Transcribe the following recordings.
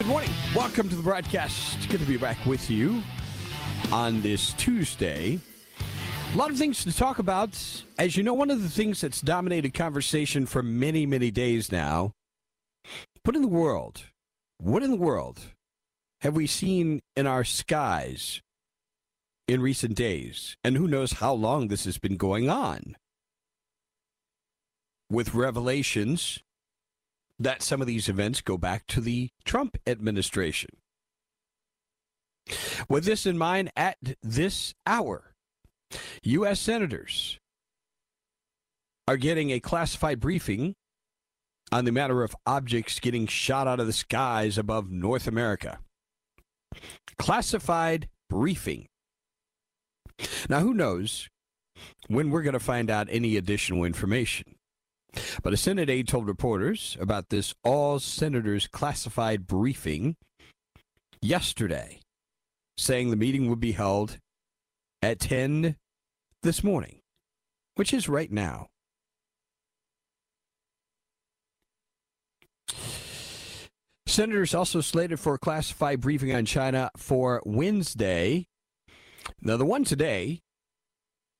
Good morning. Welcome to the broadcast. Good to be back with you on this Tuesday. A lot of things to talk about. As you know, one of the things that's dominated conversation for many, many days now, what in the world have we seen in our skies in recent days? And who knows how long this has been going on, with revelations that some of these events go back to the Trump administration. With this in mind, at this hour, U.S. senators are getting a classified briefing on the matter of objects getting shot out of the skies above North America. Classified briefing. Now, who knows when we're going to find out any additional information? But a Senate aide told reporters about this all-senators classified briefing yesterday, saying the meeting would be held at 10 this morning, which is right now. Senators also slated for a classified briefing on China for Wednesday. Now, the one today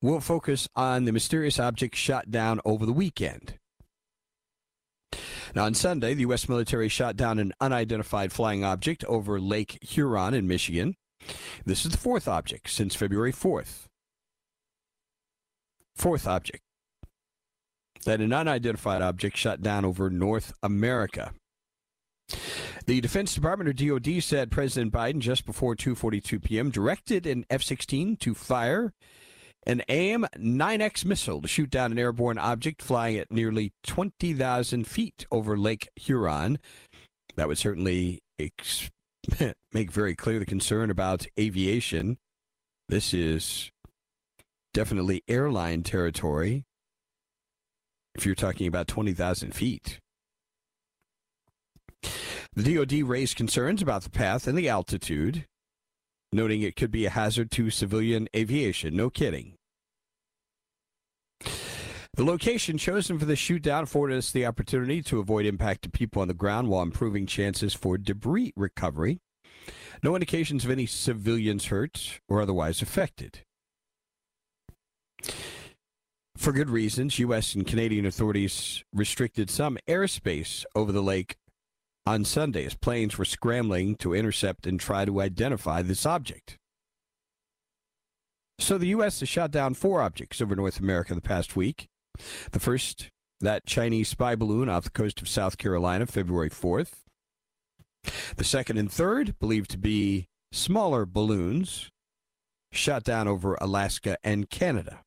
will focus on the mysterious object shot down over the weekend. Now, on Sunday, the U.S. military shot down an unidentified flying object over Lake Huron in Michigan. This is the fourth object since February 4th. Fourth object that an unidentified object shot down over North America. The Defense Department, or DOD, said President Biden just before 2:42 p.m. directed an F-16 to fire an AIM-9X missile to shoot down an airborne object flying at nearly 20,000 feet over Lake Huron. That would certainly make very clear the concern about aviation. This is definitely airline territory if you're talking about 20,000 feet. The DOD raised concerns about the path and the altitude, noting it could be a hazard to civilian aviation. No kidding. The location chosen for the shoot-down afforded us the opportunity to avoid impact to people on the ground while improving chances for debris recovery. No indications of any civilians hurt or otherwise affected. For good reasons, U.S. and Canadian authorities restricted some airspace over the lake on Sunday as planes were scrambling to intercept and try to identify this object. So the U.S. has shot down 4 objects over North America the past week. The first, that Chinese spy balloon off the coast of South Carolina, February 4th. The second and third, believed to be smaller balloons, shot down over Alaska and Canada.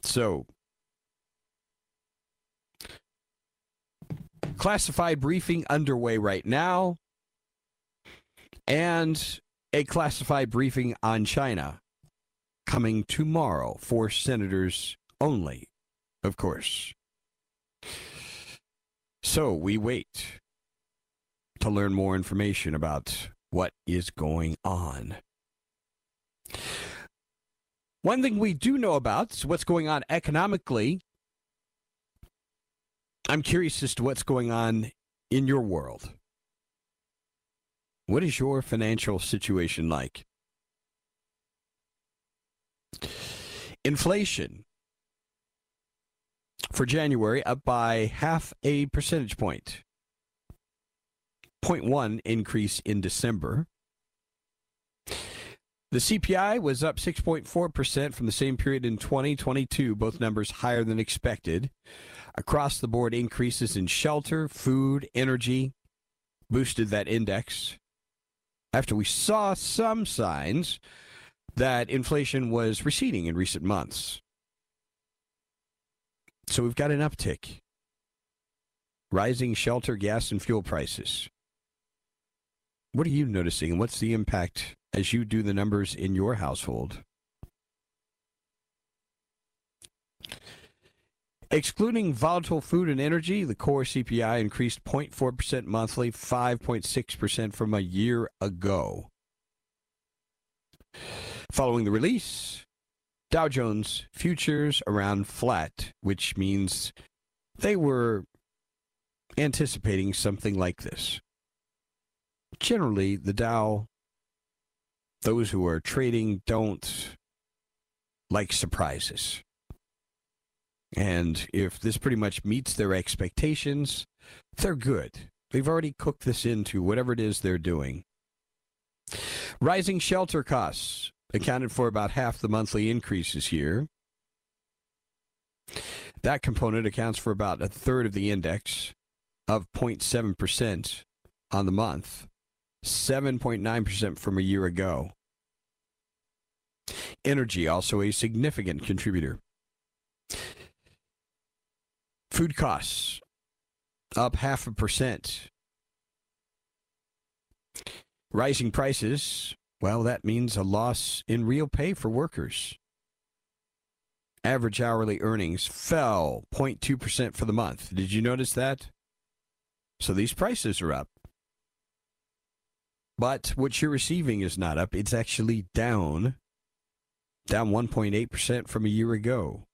So, classified briefing underway right now, and a classified briefing on China coming tomorrow for senators only, of course. So we wait to learn more information about what is going on. One thing we do know about is what's going on economically. I'm curious as to what's going on in your world. What is your financial situation like? Inflation for January up by half a percentage point. 0.1 increase in December. The CPI was up 6.4% from the same period in 2022, both numbers higher than expected. Across the board, increases in shelter, food, energy boosted that index. After we saw some signs that inflation was receding in recent months. So we've got an uptick. Rising shelter, gas, and fuel prices. What are you noticing, and what's the impact as you do the numbers in your household? Excluding volatile food and energy, the core CPI increased 0.4% monthly, 5.6% from a year ago. Following the release, Dow Jones futures around flat, which means they were anticipating something like this. Generally, the Dow, those who are trading don't like surprises. And if this pretty much meets their expectations, they're good. They've already cooked this into whatever it is they're doing. Rising shelter costs accounted for about half the monthly increases here. That component accounts for about a third of the index of 0.7% on the month, 7.9% from a year ago. Energy also a significant contributor. Food costs up 0.5%. Rising prices, well, that means a loss in real pay for workers. Average hourly earnings fell 0.2% for the month. Did you notice that? So these prices are up. But what you're receiving is not up. It's actually down, 1.8% from a year ago.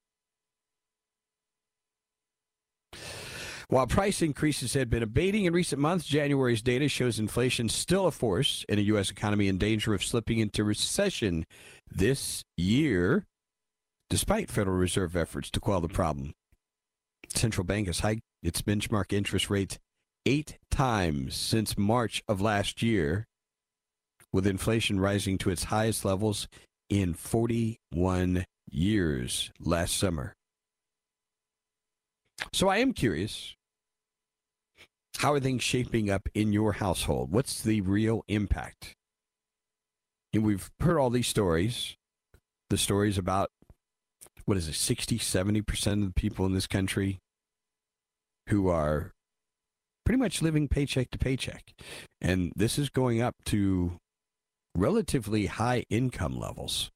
While price increases had been abating in recent months, January's data shows inflation still a force in a U.S. economy in danger of slipping into recession this year, despite Federal Reserve efforts to quell the problem. Central Bank has hiked its benchmark interest rates 8 times since March of last year, with inflation rising to its highest levels in 41 years last summer. So I am curious, how are things shaping up in your household? What's the real impact? And we've heard all these stories, the stories about, 60, 70% of the people in this country who are pretty much living paycheck to paycheck. And this is going up to relatively high income levels.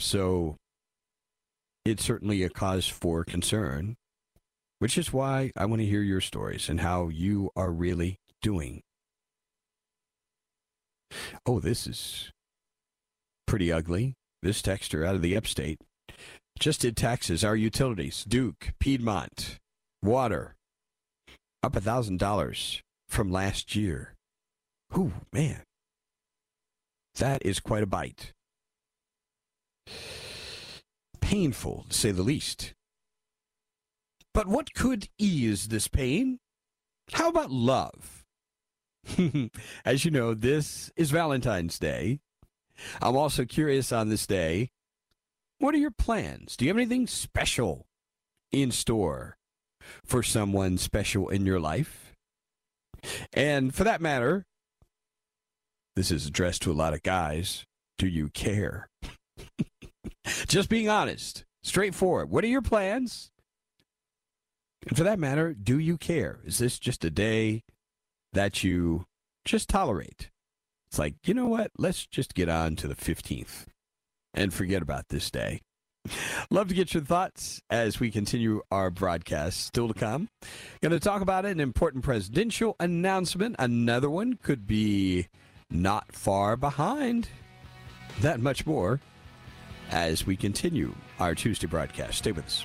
So it's certainly a cause for concern, which is why I want to hear your stories and how you are really doing. Oh, this is pretty ugly. This texter out of the upstate just did taxes, our utilities, Duke, Piedmont, water, up $1,000 from last year. Ooh, man, that is quite a bite. Painful, to say the least. But what could ease this pain? How about love? As you know, this is Valentine's Day. I'm also curious on this day, what are your plans? Do you have anything special in store for someone special in your life? And for that matter, this is addressed to a lot of guys. Do you care? Just being honest, straightforward. What are your plans? And for that matter, do you care? Is this just a day that you just tolerate? It's like, you know what? Let's just get on to the 15th and forget about this day. Love to get your thoughts as we continue our broadcast. Still to come, going to talk about an important presidential announcement. Another one could be not far behind. That much more as we continue our Tuesday broadcast. Stay with us.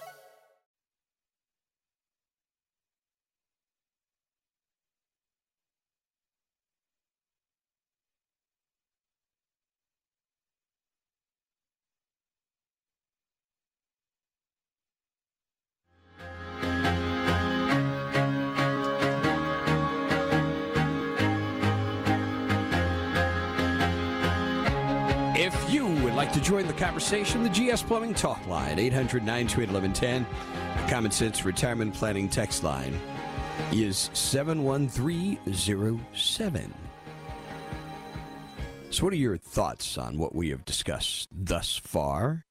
If you would like to join the conversation, the GS Plumbing Talk Line, 800-928-1110. The Common Sense Retirement Planning Text Line is 71307. So what are your thoughts on what we have discussed thus far?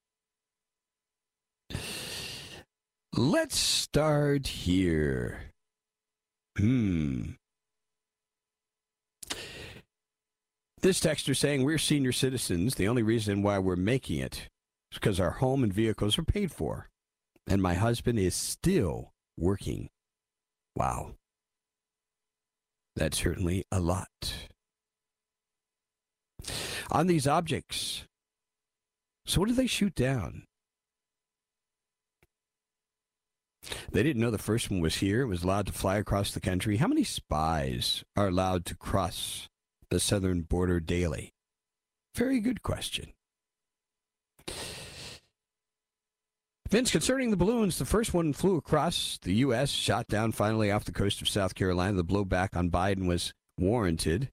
Let's start here. This texter saying we're senior citizens. The only reason why we're making it is because our home and vehicles are paid for. And my husband is still working. Wow. That's certainly a lot. On these objects. So what did they shoot down? They didn't know the first one was here. It was allowed to fly across the country. How many spies are allowed to cross the southern border daily? Very good question. Vince, concerning the balloons, the first one flew across the U.S., shot down finally off the coast of South Carolina. The blowback on Biden was warranted.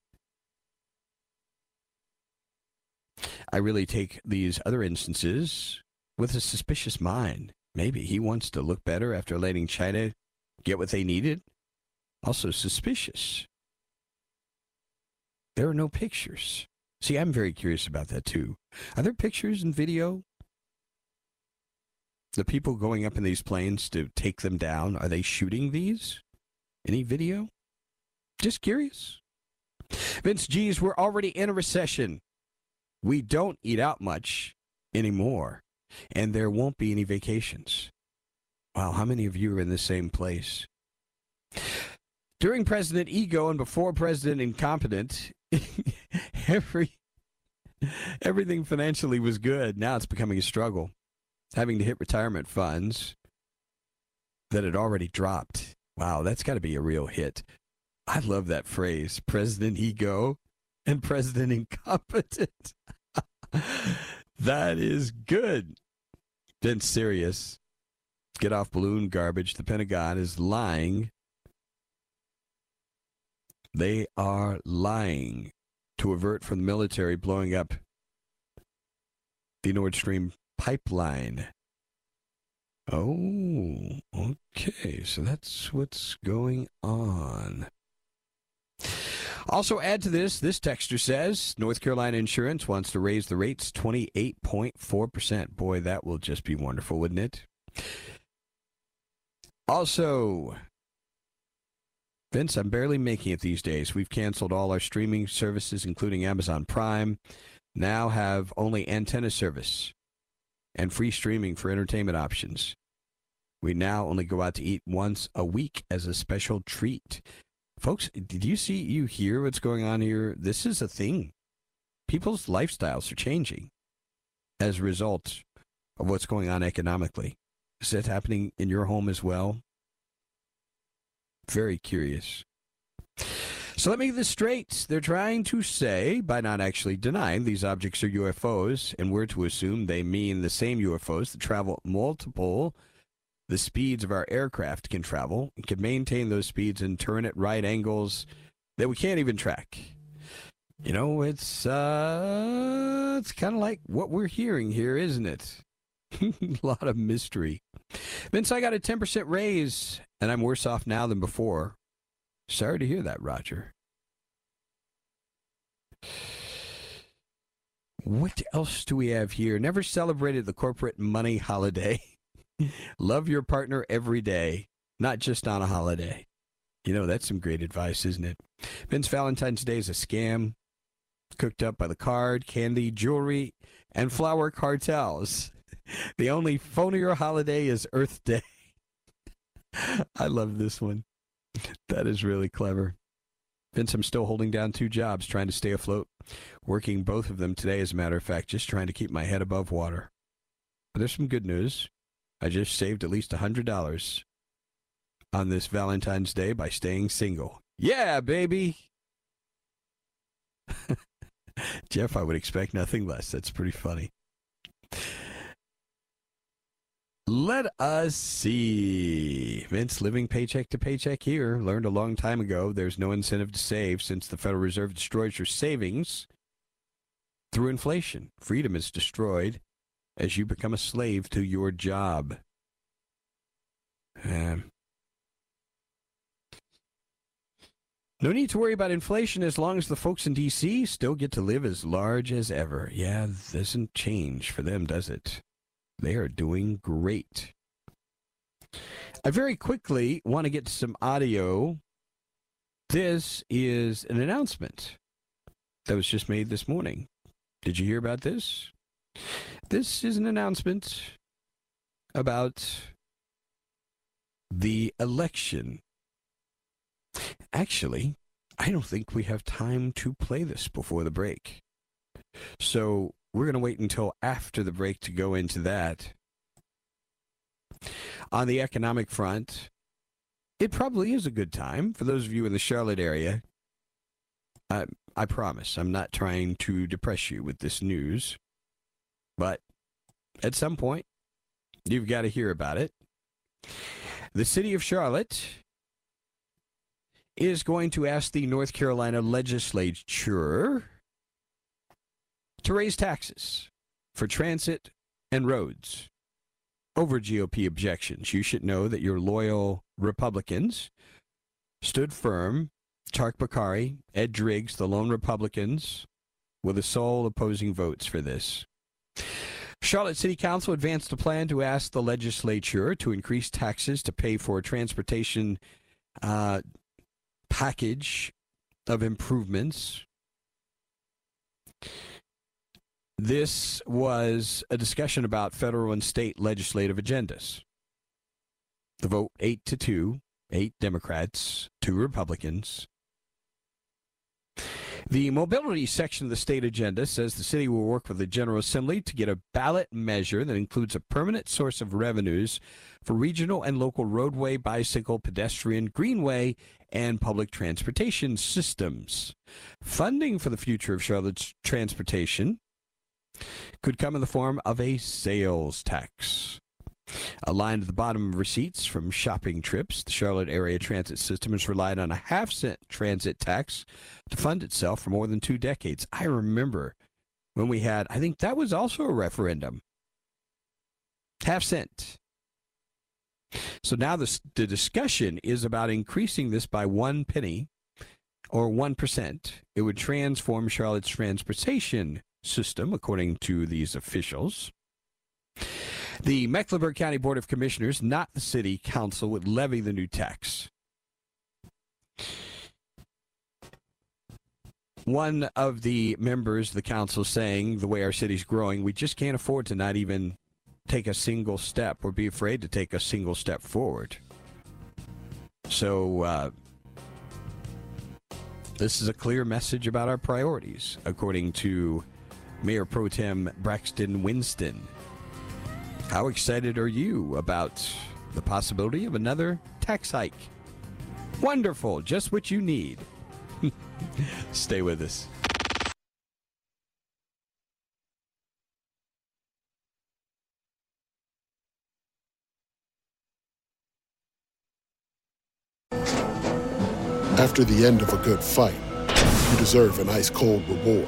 I really take these other instances with a suspicious mind. Maybe he wants to look better after letting China get what they needed. Also suspicious. There are no pictures. See, I'm very curious about that, too. Are there pictures and video? The people going up in these planes to take them down, are they shooting these? Any video? Just curious. Vince, geez, we're already in a recession. We don't eat out much anymore, and there won't be any vacations. Wow, how many of you are in the same place? During President Ego and before President Incompetent, everything financially was good. Now it's becoming a struggle. Having to hit retirement funds that had already dropped. Wow, that's got to be a real hit. I love that phrase, President Ego and President Incompetent. That is good. Been serious. Get off balloon garbage. The Pentagon is lying. They are lying. to avert from the military blowing up the Nord Stream pipeline. Oh, okay. So that's what's going on. Also add to this, this texter says, North Carolina Insurance wants to raise the rates 28.4%. Boy, that will just be wonderful, wouldn't it? Also, Vince, I'm barely making it these days. We've canceled all our streaming services, including Amazon Prime. Now have only antenna service and free streaming for entertainment options. We now only go out to eat once a week as a special treat. Folks, did you hear what's going on here? This is a thing. People's lifestyles are changing as a result of what's going on economically. Is that happening in your home as well? Very curious. So let me get this straight. They're trying to say, by not actually denying, these objects are UFOs, and we're to assume they mean the same UFOs that travel multiple the speeds of our aircraft can travel, and can maintain those speeds and turn at right angles that we can't even track. You know, it's kind of like what we're hearing here, isn't it? A lot of mystery. Vince, I got a 10% raise, and I'm worse off now than before. Sorry to hear that, Roger. What else do we have here? Never celebrated the corporate money holiday. Love your partner every day, not just on a holiday. You know, that's some great advice, isn't it? Vince, Valentine's Day is a scam cooked up by the card, candy, jewelry, and flower cartels. The only phonier holiday is Earth Day. I love this one. That is really clever. Vince, I'm still holding down two jobs, trying to stay afloat, working both of them today, as a matter of fact, just trying to keep my head above water. But there's some good news. I just saved at least $100 on this Valentine's Day by staying single. Yeah, baby! Jeff, I would expect nothing less. That's pretty funny. Let us see. Vince, living paycheck to paycheck here. Learned a long time ago there's no incentive to save since the Federal Reserve destroys your savings through inflation. Freedom is destroyed as you become a slave to your job. No need to worry about inflation as long as the folks in D.C. still get to live as large as ever. Yeah, doesn't change for them, does it? They are doing great. I very quickly want to get to some audio. This is an announcement that was just made this morning. Did you hear about this? This is an announcement about the election. Actually, I don't think we have time to play this before the break. So we're going to wait until after the break to go into that. On the economic front, it probably is a good time for those of you in the Charlotte area. I promise I'm not trying to depress you with this news. But at some point, you've got to hear about it. The city of Charlotte is going to ask the North Carolina legislature to raise taxes for transit and roads over GOP objections. You should know that your loyal Republicans stood firm. Tark Bakari, Ed Driggs, the lone Republicans, were the sole opposing votes for this. Charlotte City Council advanced a plan to ask the legislature to increase taxes to pay for a transportation package of improvements. This was a discussion about federal and state legislative agendas. The vote 8-2, 8 Democrats, 2 Republicans. The mobility section of the state agenda says the city will work with the General Assembly to get a ballot measure that includes a permanent source of revenues for regional and local roadway, bicycle, pedestrian, greenway, and public transportation systems. Funding for the future of Charlotte's transportation could come in the form of a sales tax. A line at the bottom of receipts from shopping trips. The Charlotte area transit system has relied on a half-cent transit tax to fund itself for more than 2 decades. I remember when we had, I think that was also a referendum. Half-cent. So now the discussion is about increasing this by 1 penny or 1%. It would transform Charlotte's transportation system, according to these officials. The Mecklenburg County Board of Commissioners, not the city council, would levy the new tax. One of the members of the council saying, the way our city's growing, we just can't afford to not even take a single step or be afraid to take a single step forward. So this is a clear message about our priorities, according to Mayor Pro Tem Braxton Winston. How excited are you about the possibility of another tax hike? Wonderful, just what you need. Stay with us. After the end of a good fight, you deserve an ice-cold reward.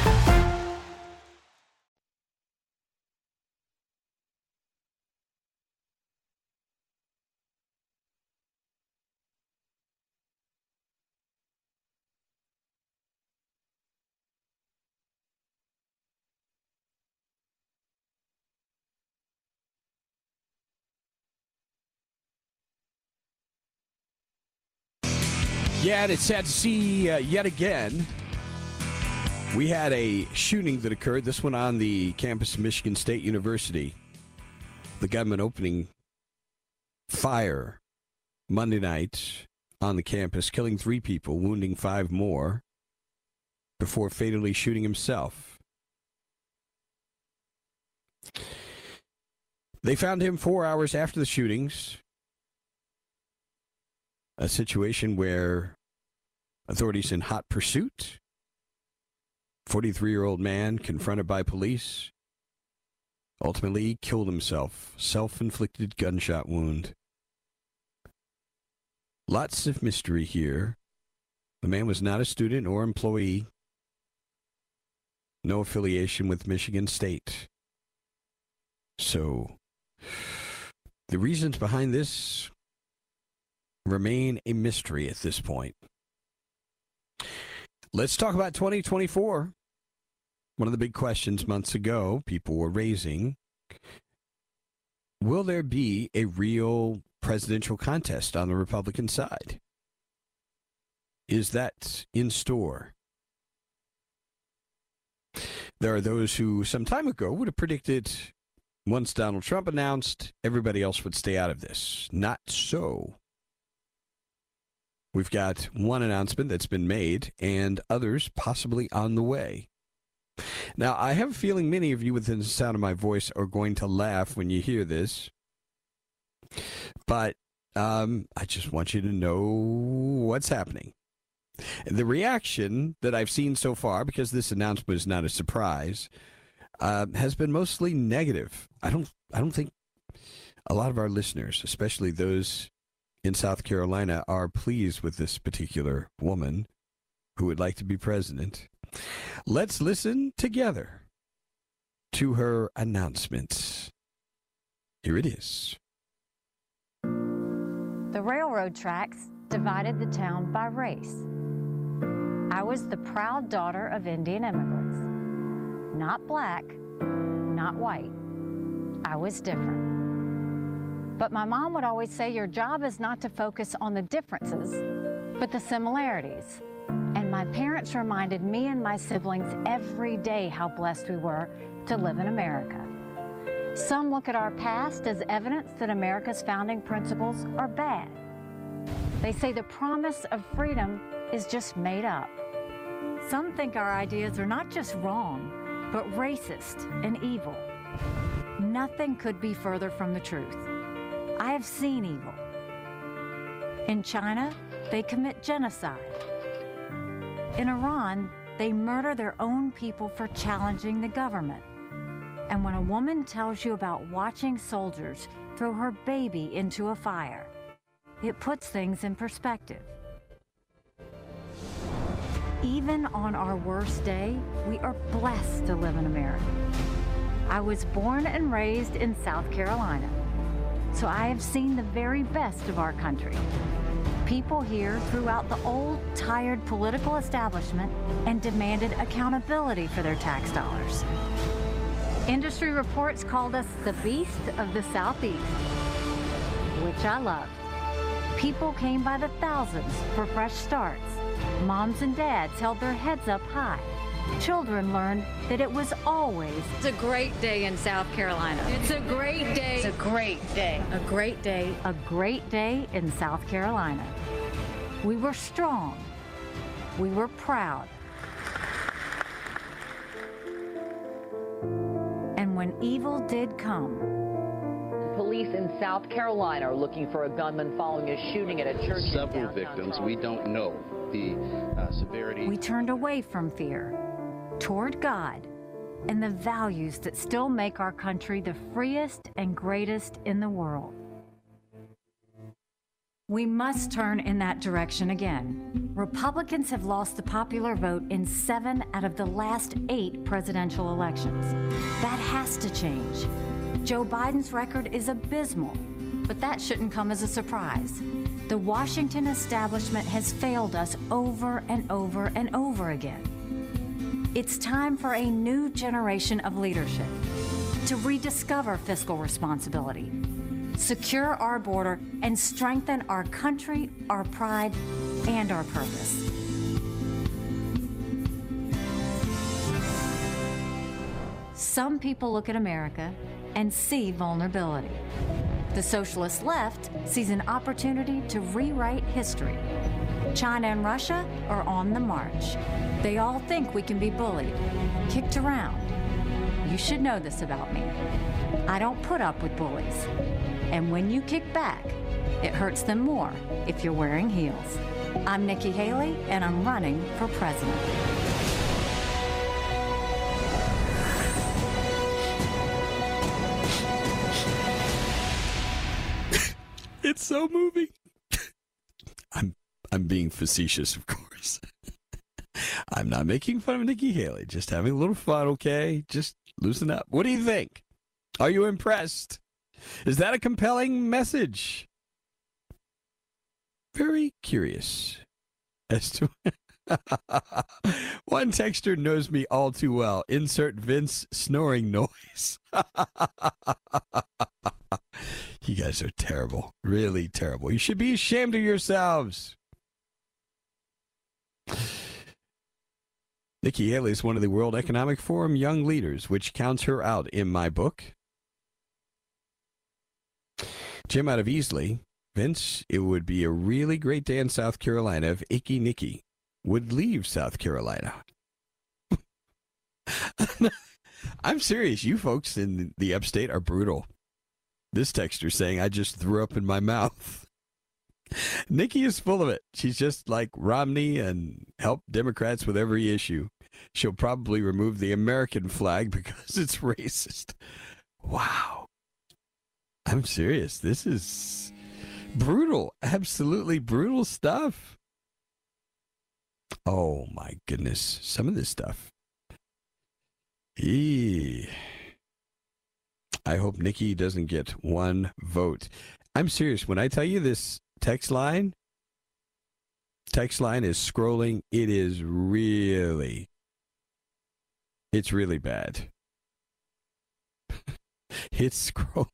Yeah, and it's sad to see yet again. We had a shooting that occurred, this one on the campus of Michigan State University. The gunman opening fire Monday night on the campus, killing 3 people, wounding 5 more, before fatally shooting himself. They found him 4 hours after the shootings. A situation where authorities in hot pursuit, 43-year-old man confronted by police, ultimately killed himself, self-inflicted gunshot wound. Lots of mystery here. The man was not a student or employee, no affiliation with Michigan State. So the reasons behind this remain a mystery at this point. Let's talk about 2024. One of the big questions months ago people were raising, will there be a real presidential contest on the Republican side? Is that in store? There are those who some time ago would have predicted once Donald Trump announced, everybody else would stay out of this. Not so. We've got one announcement that's been made and others possibly on the way. Now, I have a feeling many of you within the sound of my voice are going to laugh when you hear this. But I just want you to know what's happening. The reaction that I've seen so far, because this announcement is not a surprise, has been mostly negative. I don't think a lot of our listeners, especially those in South Carolina, are pleased with this particular woman who would like to be president. Let's listen together to her announcements. Here it is. The railroad tracks divided the town by race. I was the proud daughter of Indian immigrants. Not black, not white. I was different. But my mom would always say, your job is not to focus on the differences, but the similarities. And my parents reminded me and my siblings every day how blessed we were to live in America. Some look at our past as evidence that America's founding principles are bad. They say the promise of freedom is just made up. Some think our ideas are not just wrong, but racist and evil. Nothing could be further from the truth. I have seen evil. In China, they commit genocide. In Iran, they murder their own people for challenging the government. And when a woman tells you about watching soldiers throw her baby into a fire, it puts things in perspective. Even on our worst day, we are blessed to live in America. I was born and raised in South Carolina, so I have seen the very best of our country. People here threw out the old, tired political establishment and demanded accountability for their tax dollars. Industry reports called us the beast of the Southeast, which I loved. People came by the thousands for fresh starts. Moms and dads held their heads up high. Children learned that it was always a great day in South Carolina. It's a great day. It's a great day. A great day. A great day in South Carolina. We were strong. We were proud. When evil did come. Police in South Carolina are looking for a gunman following a shooting at a church. Several victims. We don't know the severity. We turned away from fear, toward God, and the values that still make our country the freest and greatest in the world. We must turn in that direction again. Republicans have lost the popular vote in 7 out of the last 8 presidential elections. That has to change. Joe Biden's record is abysmal, but that shouldn't come as a surprise. The Washington establishment has failed us over and over and over again. It's time for a new generation of leadership to rediscover fiscal responsibility, secure our border, and strengthen our country, our pride, and our purpose. Some people look at America and see vulnerability. The socialist left sees an opportunity to rewrite history. China and Russia are on the march. They all think we can be bullied, kicked around. You should know this about me. I don't put up with bullies. And when you kick back, it hurts them more if you're wearing heels. I'm Nikki Haley, and I'm running for president. It's so moving. I'm being facetious, of course. I'm not making fun of Nikki Haley. Just having a little fun, okay? Just loosen up. What do you think? Are you impressed? Is that a compelling message? Very curious as to one texter knows me all too well. Insert Vince snoring noise. You guys are terrible, really terrible. You should be ashamed of yourselves. Nikki Haley is one of the World Economic Forum young leaders, which counts her out in my book. Jim out of Easley, Vince, it would be a really great day in South Carolina if Icky Nikki would leave South Carolina. I'm serious. You folks in the upstate are brutal. This texter saying, I just threw up in my mouth. Nikki is full of it. She's just like Romney and helped Democrats with every issue. She'll probably remove the American flag because it's racist. Wow. I'm serious. This is brutal. Absolutely brutal stuff. Oh, my goodness. Some of this stuff. I hope Nikki doesn't get one vote. I'm serious. When I tell you this text line, Text line is scrolling. It is really, it's really bad. It's scrolling.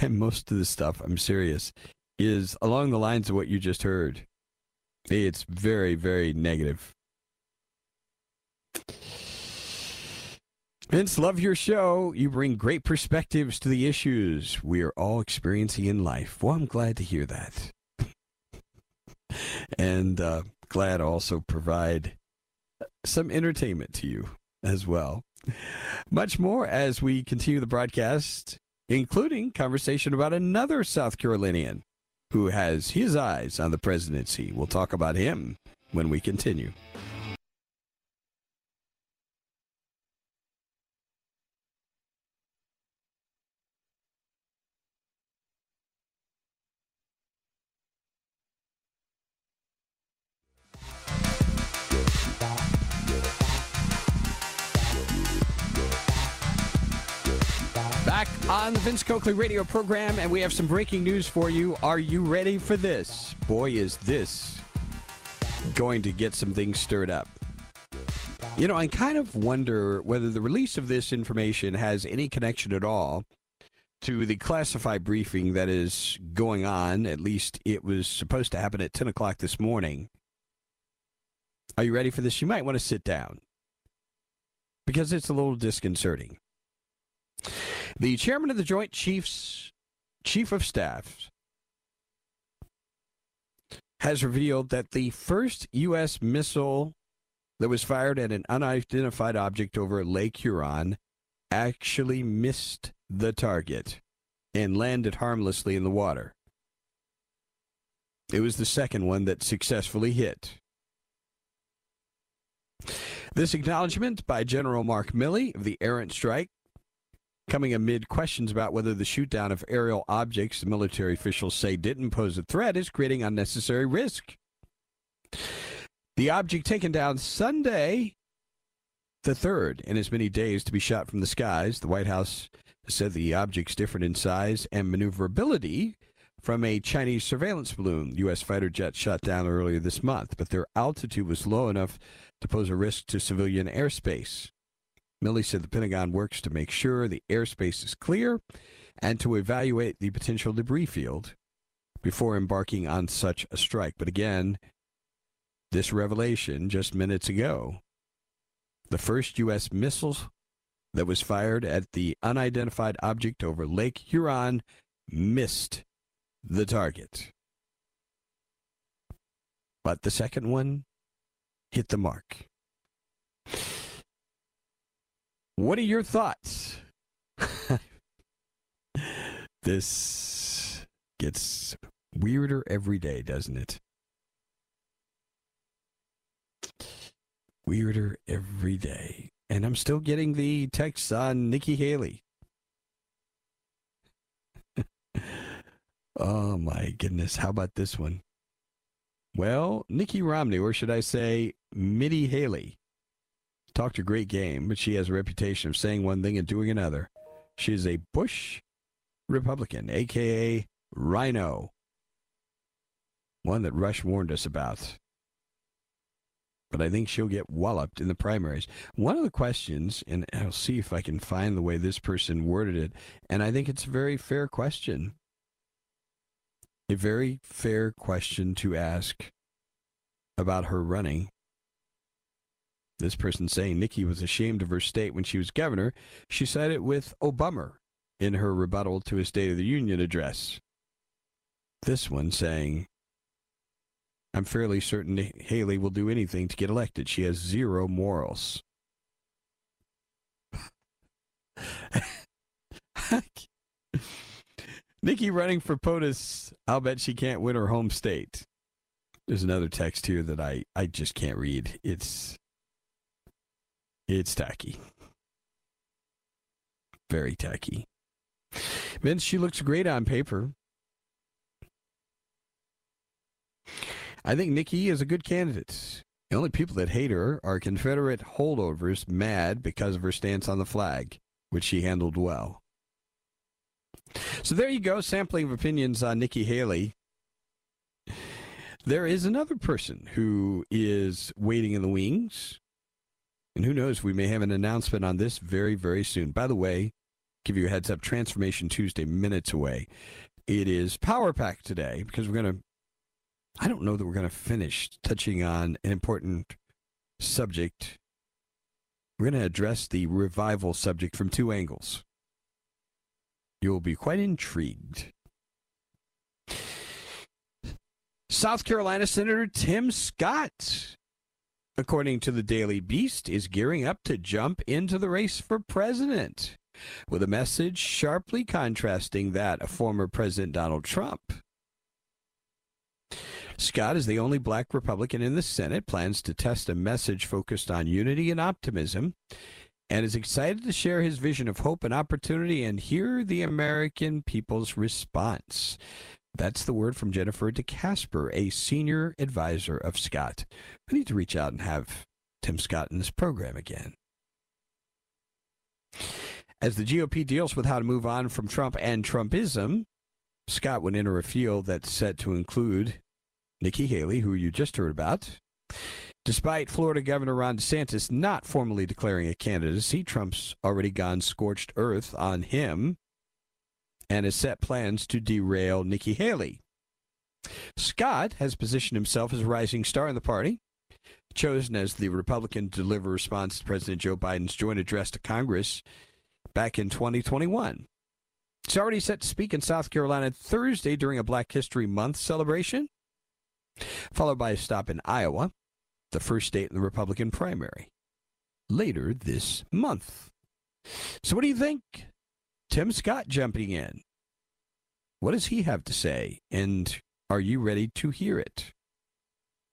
And most of the stuff, I'm serious, is along the lines of what you just heard. It's very, very negative. Vince, love your show. You bring great perspectives to the issues we are all experiencing in life. Well, I'm glad to hear that. And glad to also provide some entertainment to you as well. Much more as we continue the broadcast, including conversation about another South Carolinian who has his eyes on the presidency. We'll talk about him when we continue. On the Vince Coakley radio program, and we have some breaking news for you. Are you ready for this? Boy, is this going to get some things stirred up. You know, I kind of wonder whether the release of this information has any connection at all to the classified briefing that is going on. At least it was supposed to happen at 10 o'clock this morning. Are you ready for this? You might want to sit down because it's a little disconcerting. The chairman of the Joint Chiefs, Chief of Staff, has revealed that the first U.S. missile that was fired at an unidentified object over Lake Huron actually missed the target and landed harmlessly in the water. It was the second one that successfully hit. This acknowledgement by General Mark Milley of the errant strike coming amid questions about whether the shoot-down of aerial objects the military officials say didn't pose a threat is creating unnecessary risk. The object taken down Sunday, the third in as many days to be shot from the skies, the White House said the object's different in size and maneuverability from a Chinese surveillance balloon U.S. fighter jet shot down earlier this month, but their altitude was low enough to pose a risk to civilian airspace. Milley said the Pentagon works to make sure the airspace is clear and to evaluate the potential debris field before embarking on such a strike. But again, this revelation just minutes ago, the first U.S. missile that was fired at the unidentified object over Lake Huron missed the target. But the second one hit the mark. What are your thoughts? This gets weirder every day, doesn't it? Weirder every day. And I'm still getting the texts on Nikki Haley. Oh, my goodness. How about this one? Well, Nikki Romney, or should I say Mitty Haley, talked a great game, but she has a reputation of saying one thing and doing another. She is a Bush Republican, a.k.a. Rhino, one that Rush warned us about. But I think she'll get walloped in the primaries. One of the questions, and I'll see if I can find the way this person worded it, and I think it's a very fair question. A very fair question to ask about her running. This person saying Nikki was ashamed of her state when she was governor. She said it with Obama in her rebuttal to his State of the Union address. This one saying, I'm fairly certain Haley will do anything to get elected. She has zero morals. Nikki running for POTUS. I'll bet she can't win her home state. There's another text here that I just can't read. It's tacky. Very tacky. Vince, she looks great on paper. I think Nikki is a good candidate. The only people that hate her are Confederate holdovers mad because of her stance on the flag, which she handled well. So there you go, sampling of opinions on Nikki Haley. There is another person who is waiting in the wings, and who knows, we may have an announcement on this very, very soon. By the way, give you a heads up, Transformation Tuesday, minutes away. It is Power Pack today because we're going to, I don't know that we're going to finish touching on an important subject. We're going to address the revival subject from two angles. You'll be quite intrigued. South Carolina Senator Tim Scott, according to the Daily Beast, is gearing up to jump into the race for president with a message sharply contrasting that of former President Donald Trump. Scott is the only black Republican in the Senate, plans to test a message focused on unity and optimism, and is excited to share his vision of hope and opportunity and hear the American people's response. That's the word from Jennifer DeCasper, a senior advisor of Scott. I need to reach out and have Tim Scott in this program again. As the GOP deals with how to move on from Trump and Trumpism, Scott would enter a field that's set to include Nikki Haley, who you just heard about. Despite Florida Governor Ron DeSantis not formally declaring a candidacy, Trump's already gone scorched earth on him and has set plans to derail Nikki Haley. Scott has positioned himself as a rising star in the party, chosen as the Republican to deliver response to President Joe Biden's joint address to Congress back in 2021. He's already set to speak in South Carolina Thursday during a Black History Month celebration, followed by a stop in Iowa, the first state in the Republican primary, later this month. So what do you think? Tim Scott jumping in. What does he have to say? And are you ready to hear it?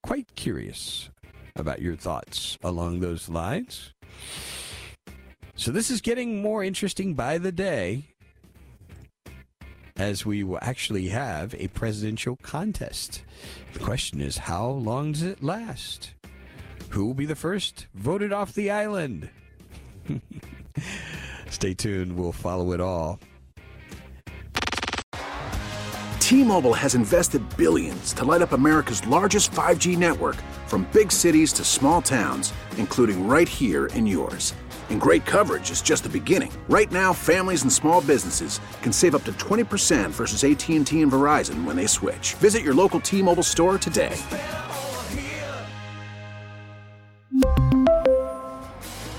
Quite curious about your thoughts along those lines. So this is getting more interesting by the day, as we will actually have a presidential contest. The question is, how long does it last? Who will be the first voted off the island? Stay tuned. We'll follow it all. T-Mobile has invested billions to light up America's largest 5G network, from big cities to small towns, including right here in yours. And great coverage is just the beginning. Right now, families and small businesses can save up to 20% versus AT&T and Verizon when they switch. Visit your local T-Mobile store today.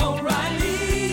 O'Reilly.